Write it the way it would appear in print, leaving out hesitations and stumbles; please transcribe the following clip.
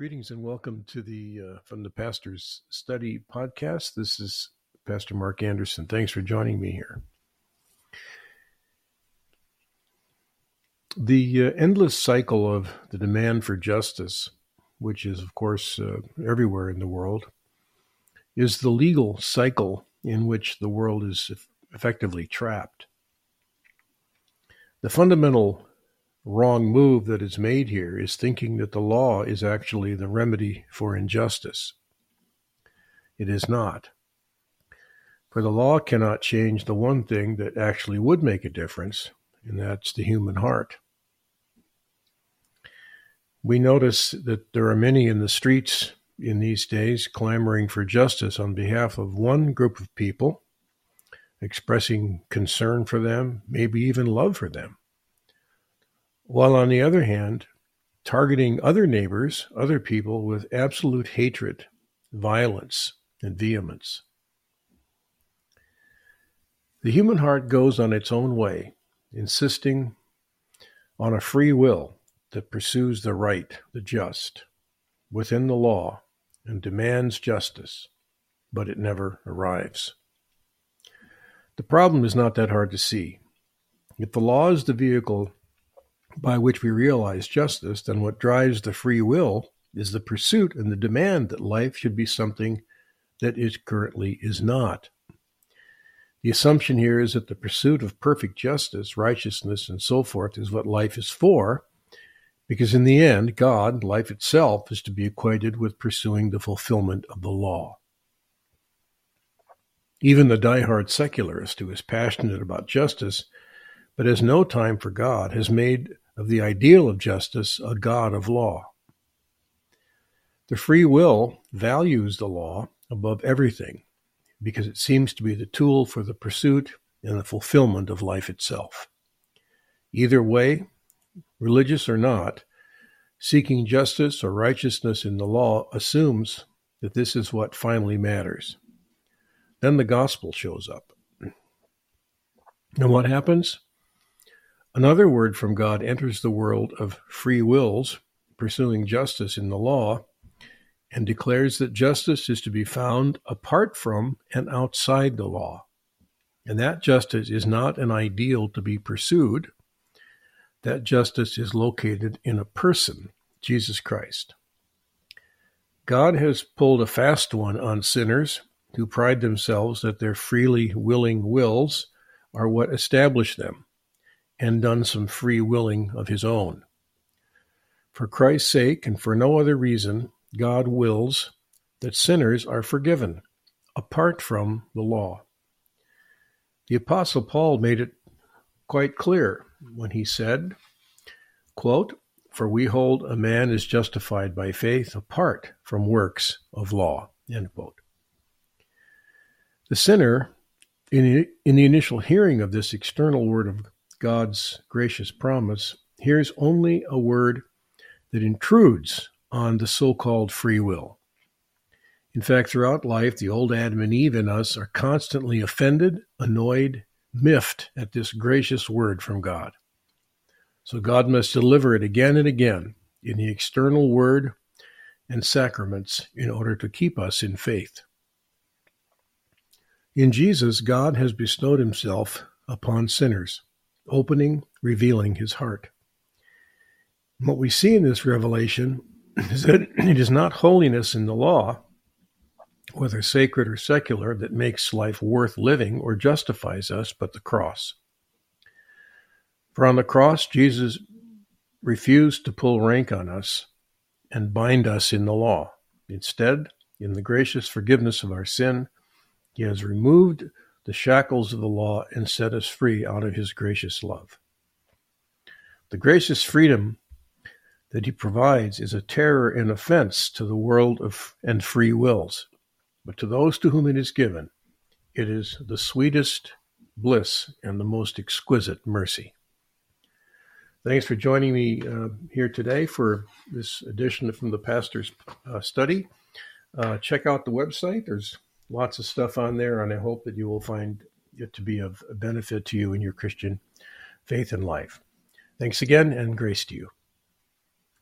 Greetings and welcome to the From the Pastor's Study podcast. This is Pastor Mark Anderson. Thanks for joining me here. The endless cycle of the demand for justice, which is, of course, everywhere in the world, is the legal cycle in which the world is effectively trapped. The fundamental wrong move that is made here is thinking that the law is actually the remedy for injustice. It is not. For the law cannot change the one thing that actually would make a difference, and that's the human heart. We notice that there are many in the streets in these days clamoring for justice on behalf of one group of people, expressing concern for them, maybe even love for them. While on the other hand, targeting other neighbors, other people with absolute hatred, violence, and vehemence. The human heart goes on its own way, insisting on a free will that pursues the right, the just, within the law and demands justice, but it never arrives. The problem is not that hard to see. If the law is the vehicle by which we realize justice, then what drives the free will is the pursuit and the demand that life should be something that it currently is not. The assumption here is that the pursuit of perfect justice, righteousness, and so forth is what life is for, because in the end, God, life itself, is to be equated with pursuing the fulfillment of the law. Even the diehard secularist who is passionate about justice but has no time for God, has made of the ideal of justice a god of law. The free will values the law above everything because it seems to be the tool for the pursuit and the fulfillment of life itself. Either way, religious or not, seeking justice or righteousness in the law assumes that this is what finally matters. Then the gospel shows up. And what happens? Another word from God enters the world of free wills, pursuing justice in the law, and declares that justice is to be found apart from and outside the law. And that justice is not an ideal to be pursued. That justice is located in a person, Jesus Christ. God has pulled a fast one on sinners who pride themselves that their freely willing wills are what establish them, and done some free willing of his own. For Christ's sake, and for no other reason, God wills that sinners are forgiven, apart from the law. The Apostle Paul made it quite clear when he said, quote, "For we hold a man is justified by faith apart from works of law," end quote. The sinner, in the initial hearing of this external word of God's gracious promise, here's only a word that intrudes on the so-called free will. In fact, throughout life, the old Adam and Eve in us are constantly offended, annoyed, miffed at this gracious word from God. So God must deliver it again and again in the external word and sacraments in order to keep us in faith. In Jesus, God has bestowed himself upon sinners, opening, revealing his heart. And what we see in this revelation is that it is not holiness in the law, whether sacred or secular, that makes life worth living or justifies us, but the cross. For on the cross, Jesus refused to pull rank on us and bind us in the law. Instead, in the gracious forgiveness of our sin, he has removed the shackles of the law and set us free out of his gracious love. The gracious freedom that he provides is a terror and offense to the world and free wills, but to those to whom it is given, it is the sweetest bliss and the most exquisite mercy. Thanks for joining me here today for this edition from the Pastor's Study. Check out the website. There's lots of stuff on there, and I hope that you will find it to be of benefit to you in your Christian faith and life. Thanks again, and grace to you.